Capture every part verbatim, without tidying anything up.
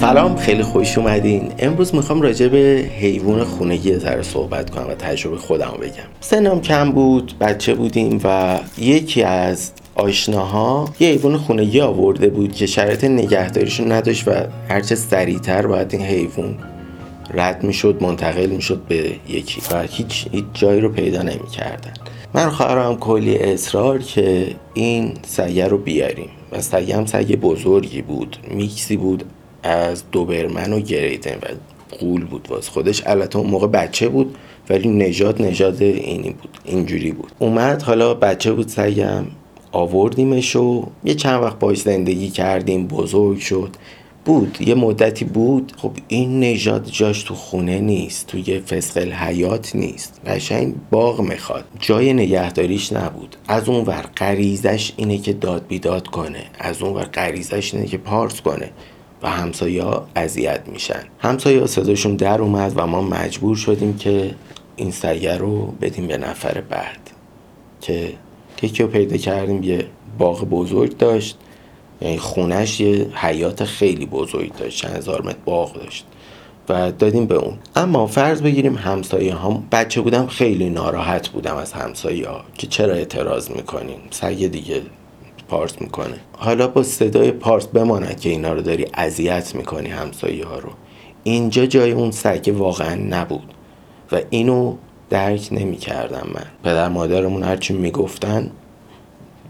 سلام، خیلی خوش اومدین. امروز میخوام راجع به حیوان خونگی ذره صحبت کنم و تجربه خودم بگم. سنم کم بود، بچه بودیم و یکی از آشناها یه حیوان خونگی آورده بود که شرایط نگهداریش رو نداشت و هرچه سریعتر باید این حیوان رد میشد، منتقل میشد به یکی و هیچ هیچ جایی رو پیدا نمیکردن. من و خواهرم کلی اصرار که این سگه رو بیاریم و سگه هم سگه بزرگی بود، میکسی بود از دوبرمن و گریتن و قول بود واسه خودش. البته اون موقع بچه بود ولی نژاد نژاد اینی بود، اینجوری بود. اومد، حالا بچه بود سگم، آوردیمش و یه چند وقت باش زندگی کردیم، بزرگ شد بود، یه مدتی بود. خب این نژاد جاش تو خونه نیست، توی فسق الحیات نیست، قشنگ باغ میخواد، جای نگهداریش نبود. از اون ور غریزش اینه که داد بیداد کنه، از اون ور غریزش اینه که پارس کنه و همسایه‌ها اذیت میشن. همسایه‌ها صداشون در اومد و ما مجبور شدیم که این سگه رو بدیم به نفر بعد که یکی رو پیدا کردیم. یه باغ بزرگ داشت، یعنی خونش یه حیات خیلی بزرگ داشت، چند هزار متر باغ داشت و دادیم به اون. اما فرض بگیریم همسایه هم، بچه بودم خیلی ناراحت بودم از همسایه ها که چرا اعتراض میکنین، سگ دیگه پارس میکنه. حالا با صدای پارس بماند که اینا رو داری اذیت میکنی همسایه ها رو. اینجا جای اون سگ واقعا نبود و اینو درک نمیکردم من. پدر مادرمون هرچی میگفتن،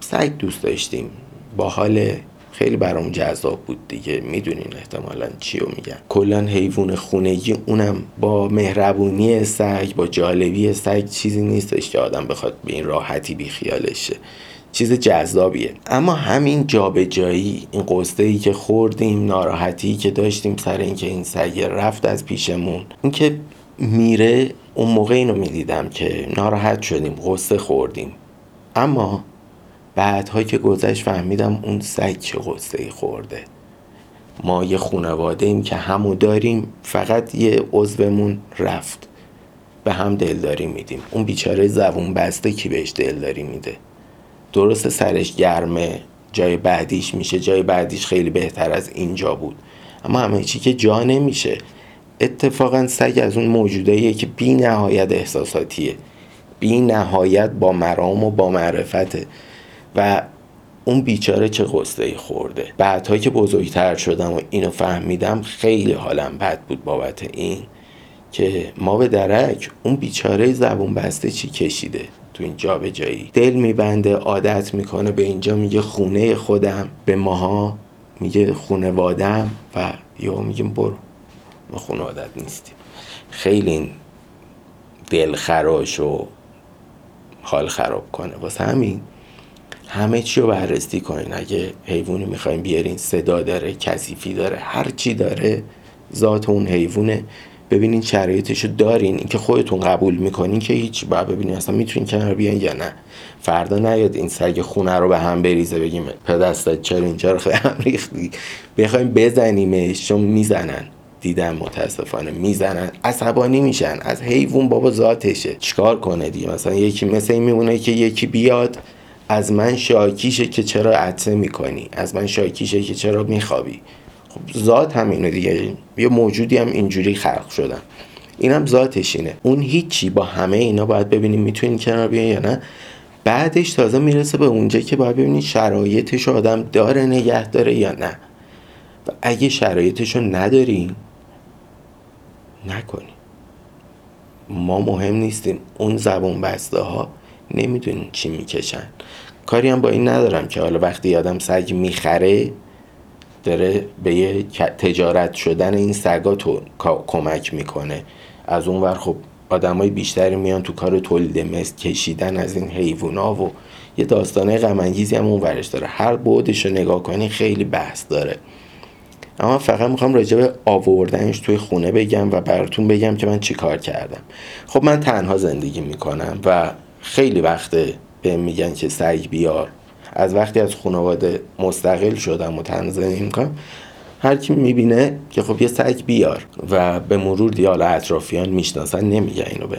سگ دوست داشتیم، با حال خیلی برام جذاب بود دیگه، میدونین احتمالاً چیو میگن. کلا حیوان خونگی اونم با مهربونی سگ، با جالبی سگ چیزی نیستش که آدم بخواد به این راحتی بی خیالشه، چیز جذابیه. اما همین جابجایی، این قصه‌ای که خوردیم، ناراحتی که داشتیم سر اینکه این سگ رفت از پیشمون، اینکه میره، اون موقع اینو میدیدم که ناراحت شدیم، قصه خوردیم. اما بعدها که گذشت فهمیدم اون سگ چه قصه‌ای خورده. ما یه خانواده ایم که همو داریم، فقط یه عضومون رفت، به هم دلداری میدیم. اون بیچاره زبون بسته کی بهش دلداری میده؟ درست سرش گرمه، جای بعدیش میشه، جای بعدیش خیلی بهتر از اینجا بود، اما همه چی که جا نمیشه. اتفاقا سگ از اون موجوداییه که بی نهایت احساساتیه، بی نهایت با مرام و با معرفته و اون بیچاره چه غصه‌ای خورده. بعدها که بزرگتر شدم و اینو فهمیدم خیلی حالم بد بود بابت این که ما به درک اون بیچاره زبون بسته چی کشیده تو این جا به جایی. دل میبنده، عادت میکنه به اینجا، میگه خونه خودم، به ماها میگه خونوادم و یا میگیم برو، ما خونه عادت نیستیم. خیلی دلخراش و حال خراب کنه. واسه همین همه چی رو بررسی کنین. اگه حیوانی میخواین بیارین، صدا داره، کثیفی داره، هر چی داره، ذات اون حیوانه، ببینین شرایطشو دارین. اینکه خودتون قبول میکنین که هیچ، باید ببینین اصلا میتونین کنار بیان یا نه. فردا نیاد این سگ خونه رو به هم بریزه، بگیم پدستت چرا اینجا رو خیلی هم ریختی، بخوایم بزنیمش. چون میزنن، دیدم متاسفانه میزنن، عصبانی میشن از حیوان، بابا ذاتشه، چیکار کنه دیگه. مثلا یکی مثل این میمونه که یکی بیاد از من شاکیشه که چرا عطسه میکنی، از من شاکیشه که چرا میخوابی. خب ذات هم اینو دیگه، یه موجودی هم اینجوری خلق شدن، اینم ذاتش اینه. اون هیچی، با همه اینا باید ببینیم میتونین کنار بیان یا نه. بعدش تازه میرسه به اونجا که باید ببینین شرایطش آدم داره، نگه داره یا نه. و اگه شرایطشو ندارین نکنین، ما مهم نیستیم. اون زبون بسته ها نمیدونین چی میکشن. کاری هم با این ندارم که حالا وقتی آدم سگ میخره داره به یه تجارت شدن این سگا تو کمک میکنه. از اون ور خب آدمای بیشتری میان تو کار تولید مثل کشیدن از این حیوونا و یه داستانه غم انگیزی هم اون ورش داره. هر بعدش رو نگاه کنی خیلی بحث داره. اما فقط میخوام راجع به آوردنش توی خونه بگم و براتون بگم که من چی کار کردم. خب من تنها زندگی میکنم و خیلی وقت بهم میگن که سگ بیار. از وقتی از خانواده مستقل شدم و تنها زندگی میکنم، هر کی میبینه که خب یه سگ بیار و به مرور دیگه حالا اطرافیان میشناسن، نمیگن اینو به،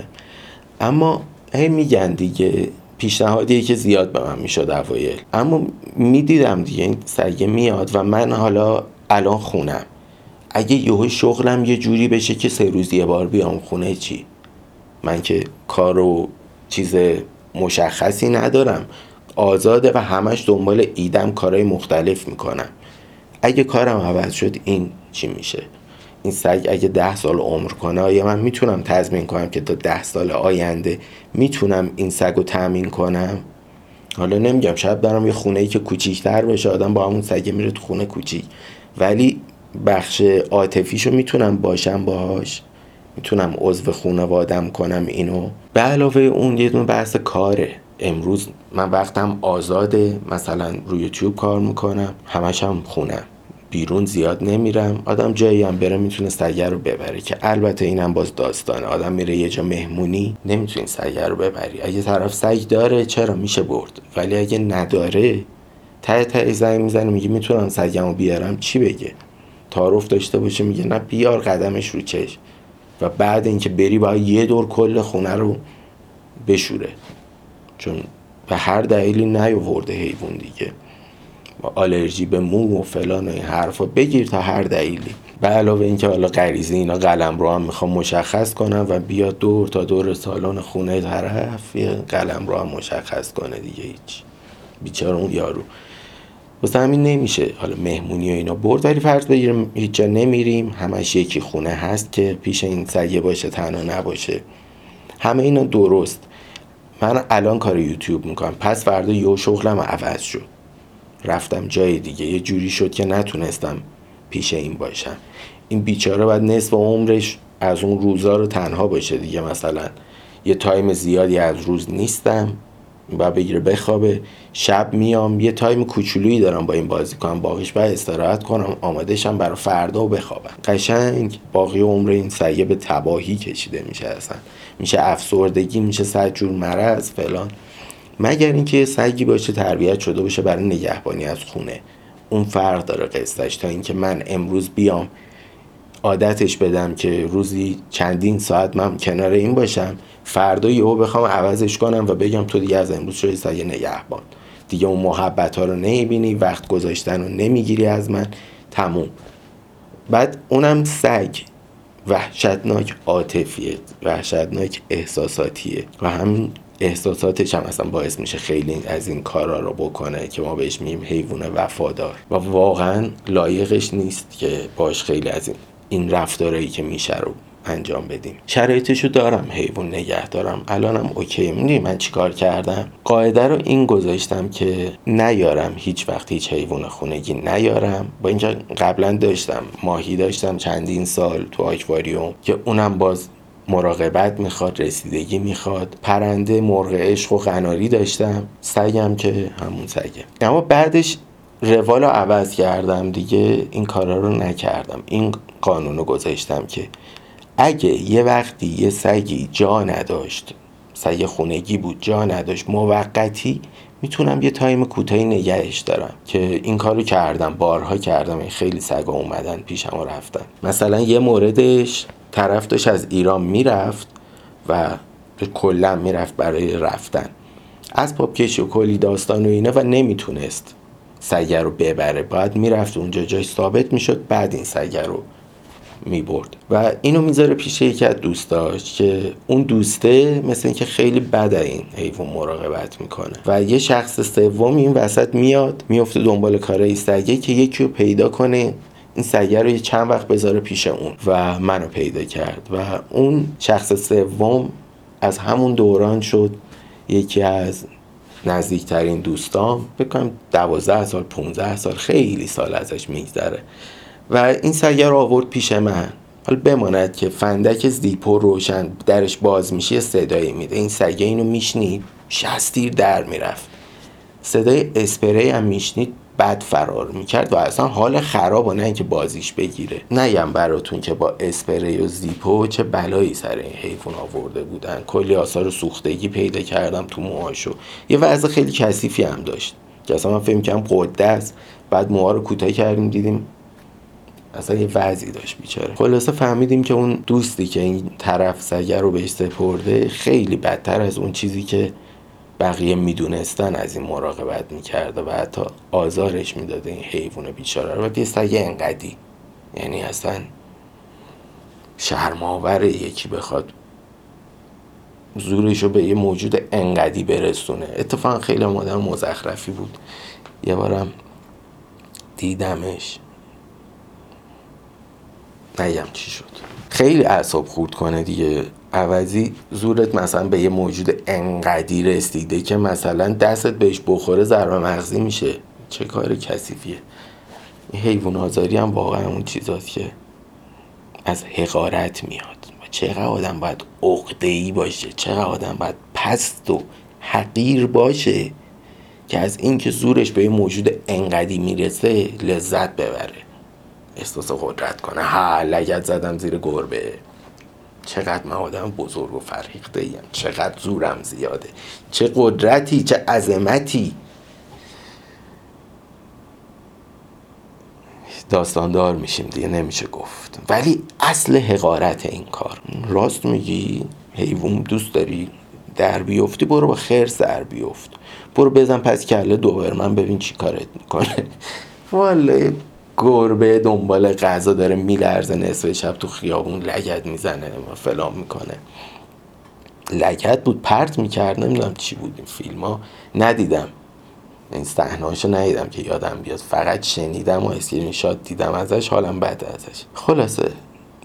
اما هی میگن دیگه. پیشنهادیه که زیاد به من میشد اوایل، اما میدیدم دیگه این سگ میاد و من حالا الان خونم، اگه یهو شغلم یه جوری بشه که سه روز یه بار بیام خونه چی؟ من که کار و چیز مشخصی ندارم، آزاده و همش دنبال ایدم کارهای مختلف میکنم. اگه کارم عوض شد این چی میشه؟ این سگ اگه ده سال عمر کنه، آیا من میتونم تضمین کنم که تا ده سال آینده میتونم این سگ رو تضمین کنم؟ حالا نمیگم شب برام یه خونه‌ای که کوچیک‌تر بشه، آدم با همون سگ میره تو خونه کوچیک، ولی بخش عاطفیشو میتونم باشم باهاش، میتونم عضو خانواده‌ام کنم اینو. به علاوه اون یه دونه بحث کاره. امروز من وقتم آزاده، مثلا روی یوتیوب کار میکنم، همش هم خونم، بیرون زیاد نمیرم. آدم جایی هم بره میتونه سگه رو ببره، که البته اینم باز داستانه. آدم میره یه جا مهمونی، نمیتونی سگه رو ببری. اگه طرف سگ داره چرا میشه برد، ولی اگه نداره ته ته زنگ میزنه میگه میتونم سگمو بیارم، چی بگه؟ تعارف داشته باشه میگه نه بیار، قدمش رو چش، و بعد اینکه بری باید یه دور کل خونه رو بشوره، چون به هر دلیلی نیاورده حیوان دیگه، آلرژی به مو و فلان و این حرفا، بگیر تا هر دلیلی. به علاوه اینکه حالا غریزه اینا قلمرو هم میخوام مشخص کنم و بیا دور تا دور سالن خونه طرف یه قلمرو هم مشخص کنه دیگه. هیچ بیچاره اون یارو واسه همین نمیشه حالا مهمونی و اینا برد، ولی فرض بگیریم هیچ جا نمیریم، همش یکی خونه هست که پیش این سگه باشه، تنها نباشه. همه اینا درست. من الان کار یوتیوب میکنم، پس فردا یه شغلم عوض شد، رفتم جای دیگه، یه جوری شد که نتونستم پیش این باشم. این بیچاره بعد نصف عمرش از اون روزا رو تنها باشه دیگه. مثلا یه تایم زیادی از روز نیستم و بگیره بخوابه، شب میام یه تایم کوچولویی دارم با این بازی کنم، باقیش بعد استراحت کنم، آمادهشم برای فردا و بخوابم. قشنگ باقی عمر این سگه به تباهی کشیده میشه، اصلا میشه افسردگی، میشه صد جور مرض فلان، مگر اینکه سگی باشه تربیت شده باشه برای نگهبانی از خونه. اون فرق داره قصهش تا اینکه من امروز بیام عادتش بدم که روزی چندین ساعت من کنار این باشم، فردا یهو بخوام عوضش کنم و بگم تو دیگه از امروز شدی سگ نگهبان، دیگه اون محبت ها رو نمیبینی، وقت گذاشتن رو نمیگیری از من، تموم. بعد اونم سگ وحشتناک عاطفیه، وحشتناک احساساتیه، و همین احساساتش هم اصلا باعث میشه خیلی از این کارا رو بکنه که ما بهش میگیم حیوان وفادار، و واقعا لایقش نیست که باش خیلی از این این رفتارایی که میشه رو انجام بدیم. شرایطشو دارم، حیوان نگه دارم، الانم اوکی. میدونی من چیکار کردم؟ قاعده رو این گذاشتم که نیارم هیچ وقت هیچ حیوان خونگی نیارم. با اینکه قبلا داشتم، ماهی داشتم چندین سال تو آکواریوم، که اونم باز مراقبت میخواد، رسیدگی میخواد. پرنده، مرغ عشق و قناری داشتم. سگم که همون سگه. اما بعدش روال رو عوض کردم دیگه، این کارا رو نکردم. این قانون رو گذاشتم که اگه یه وقتی یه سگی جا نداشت، سگ خونگی بود جا نداشت، موقتی میتونم یه تایم کوتاهی نگهش دارم، که این کارو کردم، بارها کردم. این خیلی سگا اومدن پیشم و رفتن. مثلا یه موردش طرف داشت از ایران میرفت و کلا میرفت برای رفتن، از پاپ کشی و کلی داستان و اینا، و نمیتونست سگه رو ببره، باید میرفت اونجا جای ثابت میشد، بعد این سگه رو میبرد. و اینو میذاره پیش یکی از دوستاش که اون دوسته مثل اینکه خیلی بد این حیوان مراقبت میکنه، و یه شخص سوم این وسط میاد میفته دنبال کارای سگه که یکی رو پیدا کنه، این سگه رو یه چند وقت بذاره پیش اون. و منو پیدا کرد و اون شخص سوم از همون دوران شد یکی از نزدیکترین دوستام، فکر کنم دوازده سال پانزده سال، خیلی سال ازش میگذره. و این سگه رو آورد پیش من. حالا بماند که فندک زیپو روشن، درش باز میشه، صدایی میده. این سگه اینو میشنید شصت تیر در میرفت، صدای اسپری هم میشنید، بعد فرار میکرد و اصلا حال خراب، و نه اینکه بازیش بگیره. نگم براتون که با اسپری و زیپو چه بلایی سر این حیوان آورده بودن. کلی آثار سوختگی پیدا کردم تو موهاشو، یه وضع خیلی کثیفی هم داشت که اصلا من فهم کردم قده است، بعد موها رو کوتاه کردیم دیدیم اصلا یه وضعی داشت بیچاره. خلاصه فهمیدیم که اون دوستی که این طرف سگه رو بهش سپرده خیلی بدتر از اون چیزی که بقیه میدونستن از این مراقبت میکرده و حتی آزارش میداده این حیوان بیچاره رو. و یه سگه انقدی یعنی اصلا شرم‌آوره یکی بخواد زورشو به یه موجود انقدی برسونه. اتفاقا خیلی آدم مزخرفی بود، یه بارم دیدمش نگم چی شد، خیلی اعصاب خورد کنه دیگه. عوضی زورت مثلا به یه موجود انقدی رسیده که مثلا دستت بهش بخوره ضربه مغزی میشه. چه کار کثیفیه. این حیوان آزاری هم واقعا اون چیزاست که از حقارت میاد. چقدر آدم باید عقده‌ای باشه، چقدر آدم باید پست و حقیر باشه که از این که زورش به یه موجود انقدی میرسه لذت ببره، احساس قدرت کنه. ها لگد زدم زیر گربه. چقدر من آدم بزرگ و فرهیخته‌ایم، چقدر زورم زیاده، چه قدرتی، چه عظمتی. داستاندار میشیم دیگه، نمیشه گفت. ولی اصل حقارت این کار. راست میگی، حیوان دوست داری در بیفتی، برو با خرس در بیفت، برو بزن پس کله دوبرمن ببین چی کارت میکنه. والا گربه دنبال غذا داره میلرزه، نصف شب تو خیابون لگد میزنه و فلان میکنه. لگد بود پرت میکرد، نمیدونم چی بود. این فیلم ها ندیدم، این صحنه‌هاشو ندیدم که یادم بیاد، فقط شنیدم و اسکرین شات دیدم ازش، حالم بده ازش. خلاصه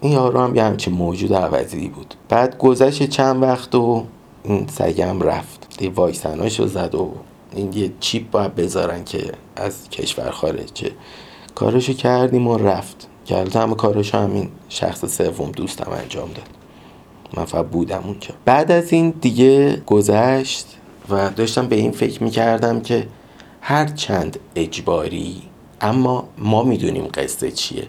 این یارو هم یه همچین موجود عوضی بود. بعد گذشت چند وقت و این سگم رفت، یه واکسناشو زد و این یه چیپ باید بذارن که از کشور خارجه. کارشو کردیم و رفت. البته همه کارشو همین شخص سوم دوستم انجام داد، من فقط بودم اونجا. بعد از این دیگه گذشت و داشتم به این فکر میکردم که هر چند اجباری، اما ما میدونیم قصه چیه.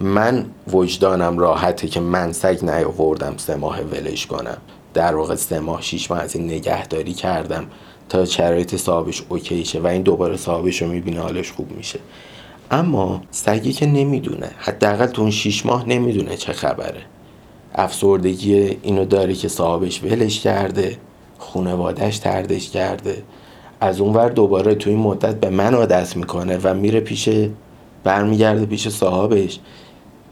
من وجدانم راحته که من سگ نیاوردم سه ماه ولش کنم، در واقع سه ماه شیش ماه از این نگهداری کردم تا شرایط صاحبش اوکی شه و این دوباره صاحبش رو میبینه حالش خوب میشه. اما سگی که نمیدونه، حداقل تو اون شیش ماه نمیدونه چه خبره. افسردگی اینو داره که صاحبش ولش کرده، خانواده‌اش طردش کرده، از اونور دوباره تو این مدت به من عادت میکنه و میره پیش، برمیگرده پیش صاحبش،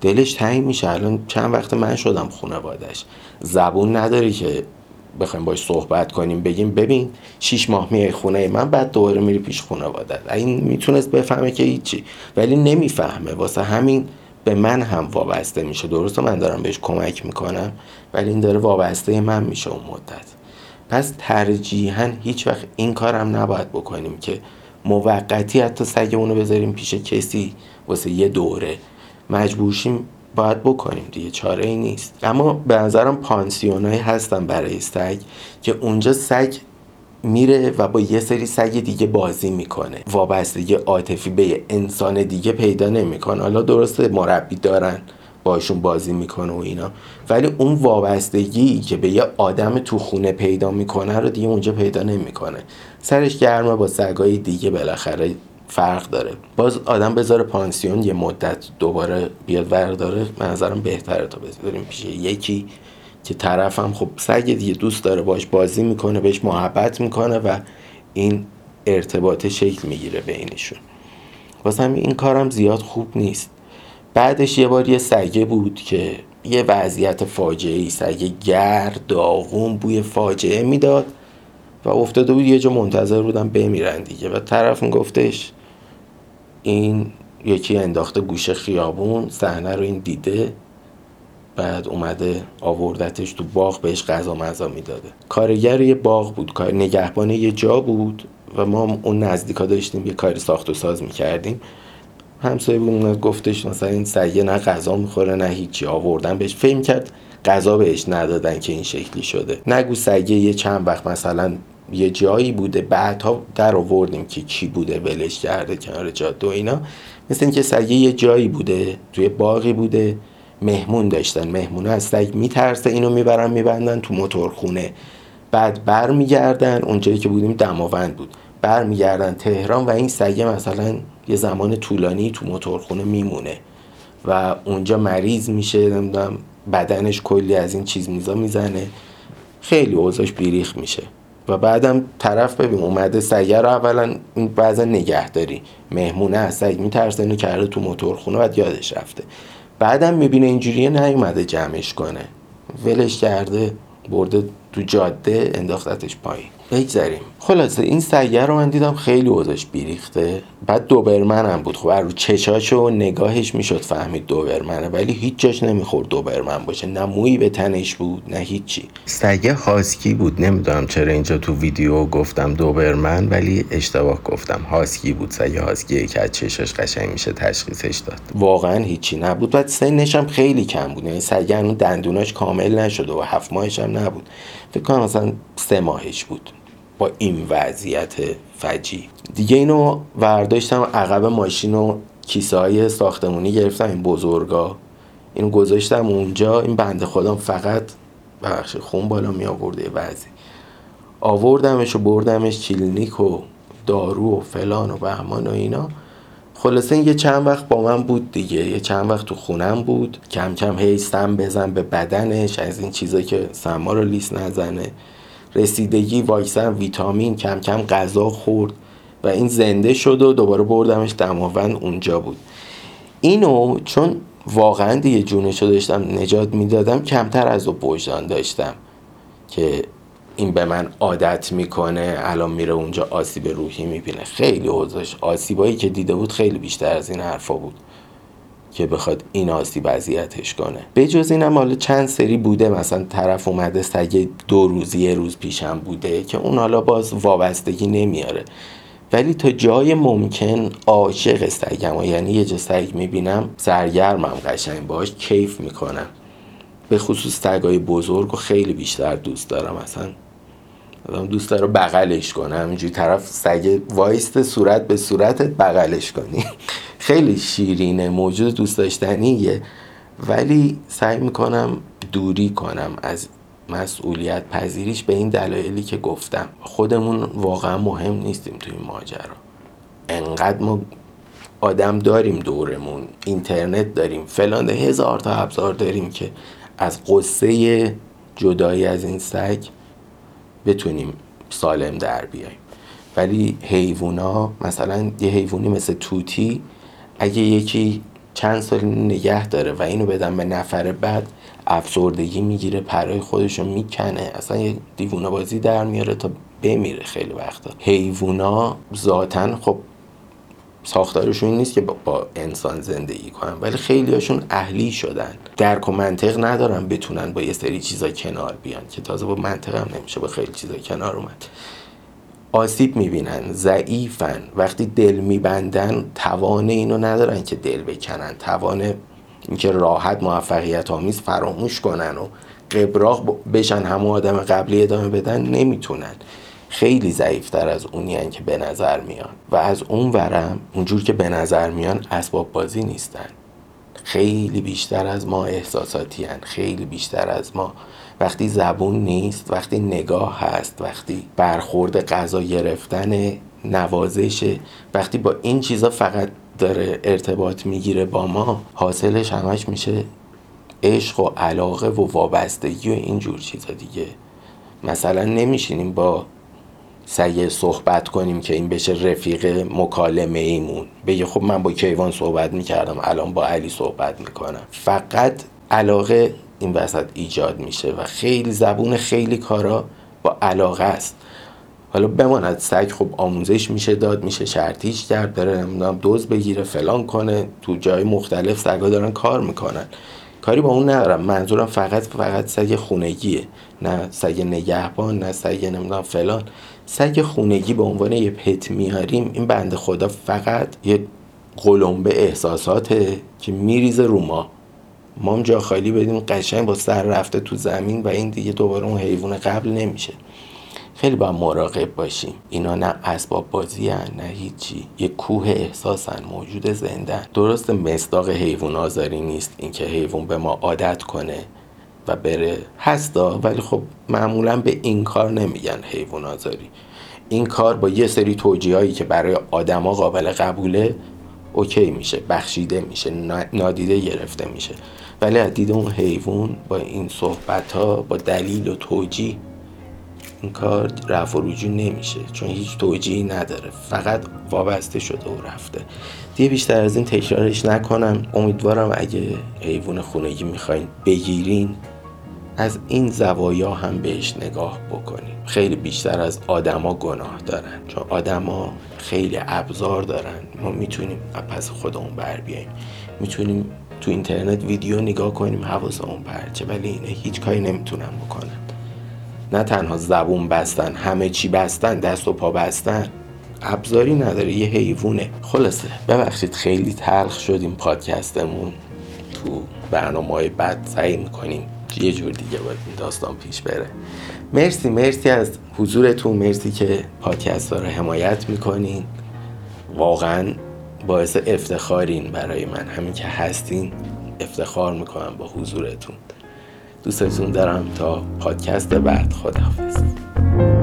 دلش تنگ میشه. الان چند وقت من شدم خانواده‌اش، زبون نداری که بخوایم باش صحبت کنیم بگیم ببین شیش ماه میای خونه من، بعد دوباره میری پیش خانواده‌ات. این میتونست بفهمه که هیچی، ولی نمیفهمه. واسه همین به من هم وابسته میشه. درسته من دارم بهش کمک میکنم، ولی این داره وابسته من میشه اون مدت. پس ترجیحاً هیچ وقت این کارم نباید بکنیم که موقتی حتی سگمونو بذاریم پیش کسی واسه یه دوره. مجبورشیم باید بکنیم دیگه، چاره ای نیست. اما به نظرم پانسیونایی هستن برای سگ که اونجا سگ میره و با یه سری سگ دیگه بازی میکنه، وابستگی عاطفی به انسان دیگه پیدا نمیکنه. حالا درسته مربی دارن باشون بازی میکنه و اینا، ولی اون وابستگی که به یه آدم تو خونه پیدا میکنه رو دیگه اونجا پیدا نمیکنه. سرش گرمه، با سگای دیگه بالاخره فرق داره. باز آدم بذاره پانسیون یه مدت دوباره بیاد ورداره، به نظرم بهتره تا بذاریم پیش یکی که طرفم خب سگ دیگه دوست داره، باش بازی میکنه، بهش محبت میکنه و این ارتباط شکل میگیره بینشون. واسه همین این کارم زیاد خوب نیست. بعدش یه بار یه سگه بود که یه وضعیت فاجعه‌ای، سگه گرد داغون بوی فاجعه میداد و افتاده بود یه جا، منتظر بودم بمیرن دیگه. و طرف میگفتش این یکی انداخته گوشه خیابون، صحنه رو این دیده، بعد اومده آوردتش تو باغ، بهش غذا مزا میداده. کارگر یه باغ بود، کار نگهبان یه جا بود و ما اون نزدیکا داشتیم یه کاری ساخت و ساز میکردیم. همسایه بودم، گفتش مثلا این سگه نه غذا میخوره نه هیچی، آوردن بهش، فهم کرد غذا بهش ندادن که این شکلی شده. نگو سگه یه چند وقت مثلا یه جایی بوده، بعدها در آوردیم که کی بوده، ولش کرده کنار جاده و اینا. مثل این که سگه یه جایی بوده، توی باغی بوده، مهمون داشتن، مهمونه از سگ میترسه، اینو میبرن میبندن تو موتورخونه، بعد بر میگردن اونجایی که بودیم دماوند بود، بر میگردن تهران و این سگه مثلا یه زمان طولانی تو موتورخونه میمونه و اونجا مریض میشه، نمیدونم بدنش کلی از این چیز میزا میزنه، خیلی اوضاعش بیریخ میشه. و بعدم طرف ببین اومده سگه رو اولا بعضا نگهداری، مهمونه از سگ میترسه، اینو کرده تو موتورخونه، بعد یادش رفته. بعدم میبینه اینجوریه نیومده جمعش کنه، ولش کرده برده تو جاده انداختتش پایین. بگذاریم. خلاصه این سگه رو من دیدم خیلی وضعش بیریخته. بعد دوبرمن هم بود، خب رو چشاش و نگاهش میشد فهمید دوبرمنه، ولی هیچ جاش نمیخورد دوبرمن باشه، نه مویی به تنش بود نه هیچی. سگه هاسکی بود، نمیدونم چرا اینجا تو ویدیو گفتم دوبرمن ولی اشتباه گفتم، هاسکی بود. سگه هاسکیه که از چشاش قشنگ میشه تشخیصش داد. واقعا هیچی نبود. بعد سنش هم خیلی کم بود، یعنی سگه اون دندوناش کامل نشده و هفت ماهش هم نبود، فکر کنم مثلا سه ماهش بود. با این وضعیت فجی دیگه اینو ورداشتم عقب ماشین و کیسه های ساختمونی گرفتم، این بزرگا، اینو گذاشتم اونجا. این بنده خودم فقط بخش خون بالا می آورده وضعی، آوردمش و بردمش کلینیک و دارو و فلان و بهمان و اینا. خلاصه یه چند وقت با من بود دیگه، یه چند وقت تو خونم بود. کم کم هی سم بزن به بدنش، از این چیزا که سما رو لیس نزنه، رسیدگی، واکسن، ویتامین، کم کم غذا خورد و این زنده شد و دوباره بردمش دماوند اونجا بود. اینو چون واقعا دیگه جونشو داشتم نجات میدادم، کمتر از او وجدان داشتم که این به من عادت میکنه، الان میره اونجا آسیب روحی میبینه. خیلی اوضاعش، آسیبایی که دیده بود خیلی بیشتر از این حرفا بود که بخواد این آسیب اذیتش کنه. به جز اینم حالا چند سری بوده، مثلا طرف اومده سگه دو روز یه روز پیشم بوده که اون حالا باز وابستگی نمیاره، ولی تا جای ممکن عاشق سگم، یعنی یه جا سگ میبینم سرگرمم، قشنگ باهاش کیف میکنم. به خصوص سگای بزرگ و خیلی بیشتر دوست دارم، مثلا دوست دارم بغلش کنم، اینجوری طرف سگ وایست صورت به صورتت بغلش کنی خیلی شیرینه، موجود دوست داشتنیه، ولی سعی میکنم دوری کنم از مسئولیت پذیریش به این دلایلی که گفتم. خودمون واقعا مهم نیستیم توی این ماجرا، انقدر ما آدم داریم دورمون، اینترنت داریم، فلان، هزار تا ابزار داریم که از قصه جدایی از این سگ بتونیم سالم در بیاییم. ولی حیوونا، مثلا یه حیوونی مثل توتی اگه یکی چند سال نگه داره و اینو بدن به نفر بعد، افسردگی میگیره، پرای خودشو میکنه، اصلا یه دیوونه بازی در میاره تا بمیره. خیلی وقتا حیوونا ذاتن خب ساختارشون این نیست که با انسان زندگی کنن، ولی خیلی هاشون اهلی شدن، درک و منطق ندارن بتونن با یه سری چیزا کنار بیان، که تازه با منطق هم نمیشه با خیلی چیزا کنار اومد. آسیب میبینن، ضعیفن، وقتی دل میبندن توان اینو ندارن که دل بکنن، توان اینکه راحت موفقیت آمیز فراموش کنن و قبراق بشن همون آدم قبلی ادامه بدن نمیتونن، خیلی ضعیفتر از اونیان که به نظر میان. و از اون ورم اونجور که به نظر میان اسباب بازی نیستن، خیلی بیشتر از ما احساساتی هن، خیلی بیشتر از ما. وقتی زبون نیست، وقتی نگاه هست، وقتی برخورد، غذا گرفتن، نوازشه، وقتی با این چیزا فقط داره ارتباط میگیره با ما، حاصلش همش میشه عشق و علاقه و وابستگی و اینجور چیزا دیگه. مثلا نمیشینیم با سعی صحبت کنیم که این بشه رفیق مکالمه ایمون، بگه خب من با کیوان صحبت میکردم الان با علی صحبت میکنم. فقط علاقه این وسط ایجاد میشه و خیلی زبون خیلی کارا با علاقه است. حالا بماند سگ خب آموزش میشه داد، میشه شرطیش کرد، داره نمیدونم دوز بگیره، فلان کنه، تو جای مختلف سگا دارن کار میکنن، کاری با اون ندارم. منظورم فقط فقط سگ خونگیه، نه سگ نگهبان، نه سگ نمیدونم فلان. سگ خونگی به عنوان یه پت میاریم، این بنده خدا فقط یه قلمبه احساساته که میریزه رو ما، ما هم جا خالی بدیم قشنگ با سر رفته تو زمین و این دیگه دوباره اون حیوان قبل نمیشه. خیلی باید مراقب باشیم. اینا نه اسباب بازی هن نه هیچی، یه کوه احساس هن، موجود زنده هن. درست مصداق حیوان آزاری نیست اینکه حیوان به ما عادت کنه و بره، هستا، ولی خب معمولا به این کار نمیگن حیوان آزاری. این کار با یه سری توجیهایی که برای آدما قابل قبوله اوکی میشه، بخشیده میشه، نادیده گرفته میشه، ولی از دید اون حیوان با این صحبت ها با دلیل و توجیه این کار رفع و رجوع نمیشه، چون هیچ توجیهی نداره، فقط وابسته شده و رفته. دیگه بیشتر از این تکرارش نکنم. امیدوارم اگه حیوان خونگی میخواین بگیرین از این زوایا هم بهش نگاه بکنیم. خیلی بیشتر از آدما گناه دارن، چون آدما خیلی ابزار دارن. ما میتونیم پس خودمون بر بیاییم، میتونیم تو اینترنت ویدیو نگاه کنیم حواسمون پرچه، ولی اینا هیچ کاری نمیتونن بکنن. نه تنها زبون بستن، همه چی بستن، دست و پا بستن، ابزاری نداره، یه حیوونه. خلاصه ببخشید خیلی تلخ شدیم پادکستمون. تو برنامه‌های بعد سعی می‌کنیم یه جور دیگه باید این داستان پیش بره. مرسی مرسی از حضورتون، مرسی که پادکست رو حمایت میکنین. واقعا باعث افتخارین برای من، همین که هستین افتخار میکنم با حضورتون. دوستتون دارم. تا پادکست بعد، خداحافظ.